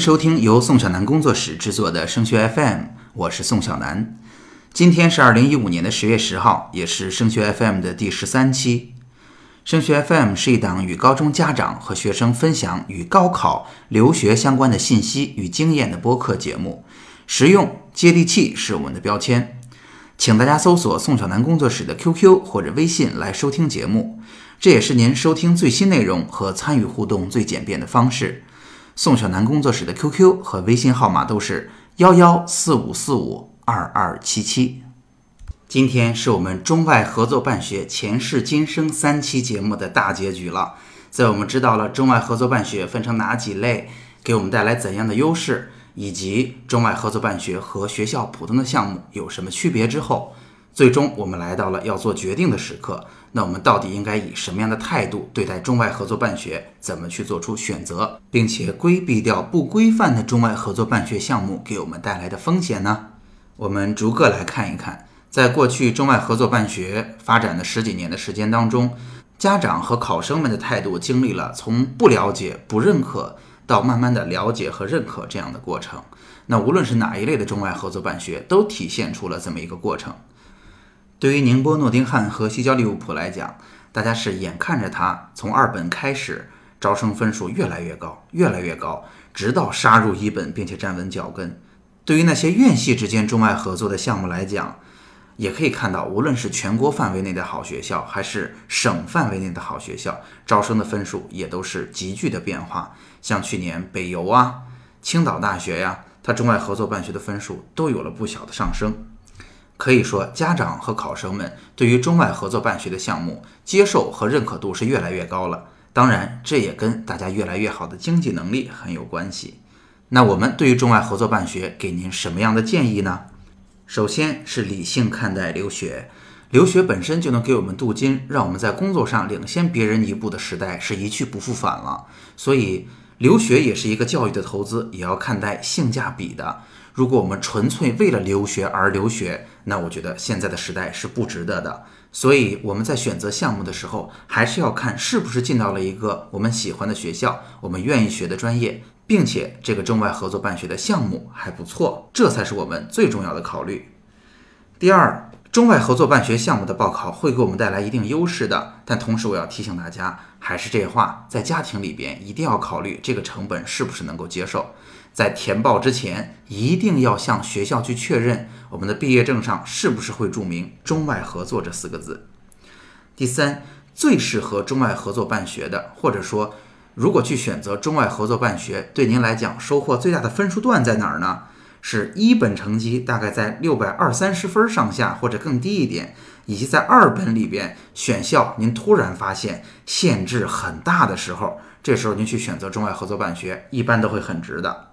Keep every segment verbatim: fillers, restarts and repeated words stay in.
收听由宋小南工作室制作的升学 F M， 我是宋小南。今天是二零一五年的十月十号，也是升学 F M 的第十三期。升学 F M 是一档与高中家长和学生分享与高考、留学相关的信息与经验的播客节目，实用接地气是我们的标签。请大家搜索宋小南工作室的 Q Q 或者微信来收听节目，这也是您收听最新内容和参与互动最简便的方式。宋小南工作室的 Q Q 和微信号码都是一一四五四五二二七七。今天是我们中外合作办学前世今生三期节目的大结局了。在我们知道了中外合作办学分成哪几类，给我们带来怎样的优势，以及中外合作办学和学校普通的项目有什么区别之后，最终我们来到了要做决定的时刻。那我们到底应该以什么样的态度对待中外合作办学，怎么去做出选择，并且规避掉不规范的中外合作办学项目给我们带来的风险呢？我们逐个来看一看。在过去中外合作办学发展的十几年的时间当中，家长和考生们的态度经历了从不了解、不认可到慢慢的了解和认可这样的过程。那无论是哪一类的中外合作办学，都体现出了这么一个过程。对于宁波诺丁汉和西交利物浦来讲，大家是眼看着它从二本开始招生分数越来越高越来越高，直到杀入一本并且站稳脚跟。对于那些院系之间中外合作的项目来讲，也可以看到无论是全国范围内的好学校还是省范围内的好学校，招生的分数也都是急剧的变化。像去年北邮啊、青岛大学呀、啊，它中外合作办学的分数都有了不小的上升。可以说，家长和考生们对于中外合作办学的项目接受和认可度是越来越高了。当然，这也跟大家越来越好的经济能力很有关系。那我们对于中外合作办学给您什么样的建议呢？首先是理性看待留学。留学本身就能给我们镀金，让我们在工作上领先别人一步的时代是一去不复返了。所以，留学也是一个教育的投资，也要看待性价比的。如果我们纯粹为了留学而留学，那我觉得现在的时代是不值得的。所以我们在选择项目的时候，还是要看是不是进到了一个我们喜欢的学校，我们愿意学的专业，并且这个中外合作办学的项目还不错，这才是我们最重要的考虑。第二，中外合作办学项目的报考会给我们带来一定优势的，但同时我要提醒大家，还是这话，在家庭里边一定要考虑这个成本是不是能够接受。在填报之前，一定要向学校去确认我们的毕业证上是不是会注明中外合作这四个字。第三，最适合中外合作办学的，或者说如果去选择中外合作办学，对您来讲收获最大的分数段在哪儿呢？是一本成绩大概在六百二三十分上下或者更低一点，以及在二本里边选校您突然发现限制很大的时候，这时候您去选择中外合作办学一般都会很值的。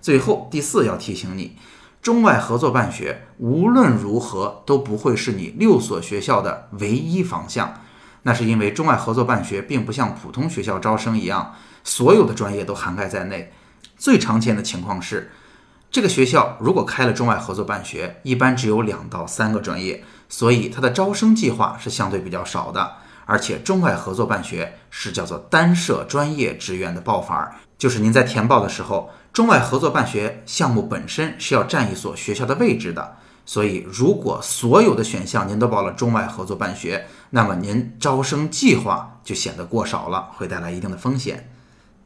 最后第四，要提醒你，中外合作办学无论如何都不会是你六所学校的唯一方向。那是因为中外合作办学并不像普通学校招生一样，所有的专业都涵盖在内。最常见的情况是，这个学校如果开了中外合作办学，一般只有两到三个专业，所以它的招生计划是相对比较少的。而且中外合作办学是叫做单设专业志愿的报法，就是您在填报的时候，中外合作办学项目本身是要占一所学校的位置的。所以如果所有的选项您都报了中外合作办学，那么您招生计划就显得过少了，会带来一定的风险。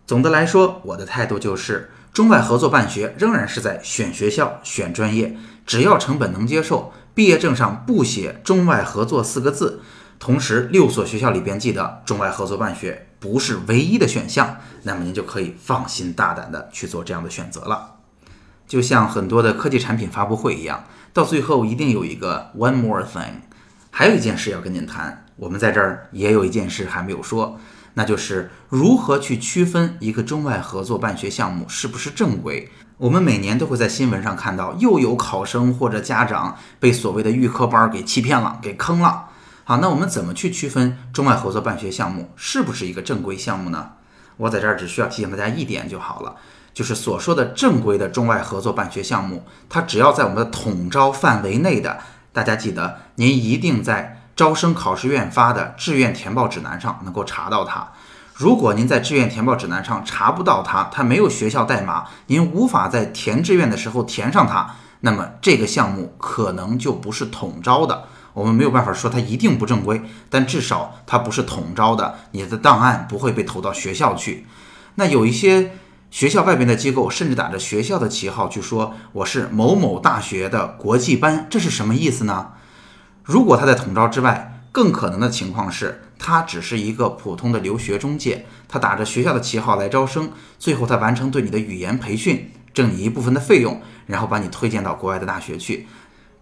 总的来说，我的态度就是中外合作办学仍然是在选学校、选专业，只要成本能接受，毕业证上不写中外合作四个字，同时六所学校里边记得中外合作办学不是唯一的选项，那么您就可以放心大胆的去做这样的选择了。就像很多的科技产品发布会一样，到最后一定有一个 one more thing， 还有一件事要跟您谈。我们在这儿也有一件事还没有说，那就是如何去区分一个中外合作办学项目是不是正规。我们每年都会在新闻上看到又有考生或者家长被所谓的预科班给欺骗了，给坑了。好，那我们怎么去区分中外合作办学项目是不是一个正规项目呢？我在这儿只需要提醒大家一点就好了，就是所说的正规的中外合作办学项目，它只要在我们的统招范围内的，大家记得您一定在招生考试院发的志愿填报指南上能够查到它。如果您在志愿填报指南上查不到它，它没有学校代码，您无法在填志愿的时候填上它，那么这个项目可能就不是统招的。我们没有办法说它一定不正规，但至少它不是统招的，你的档案不会被投到学校去。那有一些学校外边的机构甚至打着学校的旗号去说我是某某大学的国际班，这是什么意思呢？如果它在统招之外，更可能的情况是它只是一个普通的留学中介，它打着学校的旗号来招生，最后它完成对你的语言培训，挣你一部分的费用，然后把你推荐到国外的大学去。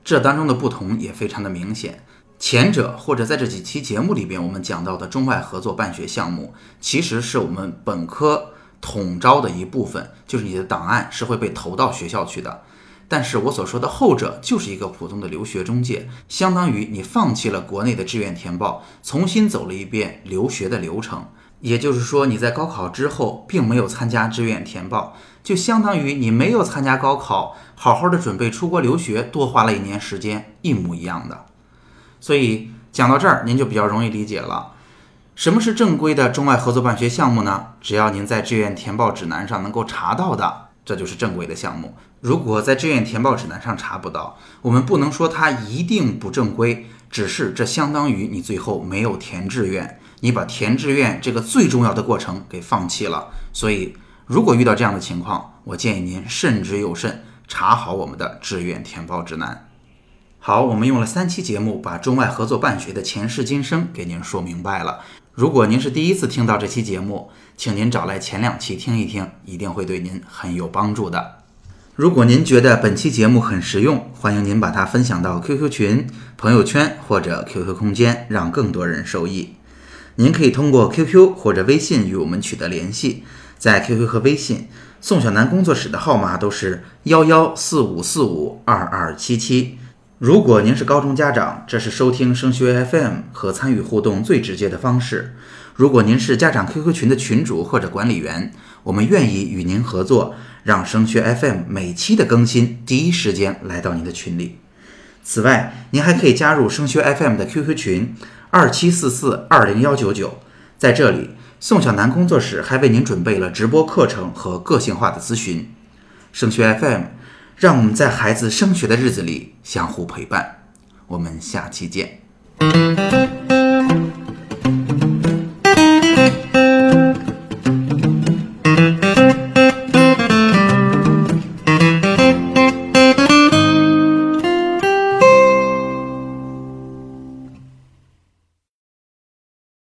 这当中的不同也非常的明显，前者或者在这几期节目里边我们讲到的中外合作办学项目，其实是我们本科统招的一部分，就是你的档案是会被投到学校去的。但是我所说的后者就是一个普通的留学中介，相当于你放弃了国内的志愿填报，重新走了一遍留学的流程。也就是说，你在高考之后并没有参加志愿填报，就相当于你没有参加高考，好好的准备出国留学，多花了一年时间，一模一样的。所以讲到这儿，您就比较容易理解了。什么是正规的中外合作办学项目呢？只要您在志愿填报指南上能够查到的，这就是正规的项目。如果在志愿填报指南上查不到，我们不能说它一定不正规，只是这相当于你最后没有填志愿，你把填志愿这个最重要的过程给放弃了。所以如果遇到这样的情况，我建议您慎之又慎，查好我们的志愿填报指南。好，我们用了三期节目把中外合作办学的前世今生给您说明白了。如果您是第一次听到这期节目，请您找来前两期听一听，一定会对您很有帮助的。如果您觉得本期节目很实用，欢迎您把它分享到 Q Q 群、朋友圈或者 Q Q 空间，让更多人受益。您可以通过 Q Q 或者微信与我们取得联系，在 Q Q 和微信，宋小南工作室的号码都是一一四五四五二二七七。如果您是高中家长，这是收听升学 F M 和参与互动最直接的方式。如果您是家长 Q Q 群的群主或者管理员，我们愿意与您合作，让升学 F M 每期的更新第一时间来到您的群里。此外，您还可以加入升学 F M 的 Q Q 群二七四四二零一九九，在这里，宋小南工作室还为您准备了直播课程和个性化的咨询。升学 F M，让我们在孩子升学的日子里相互陪伴。我们下期见。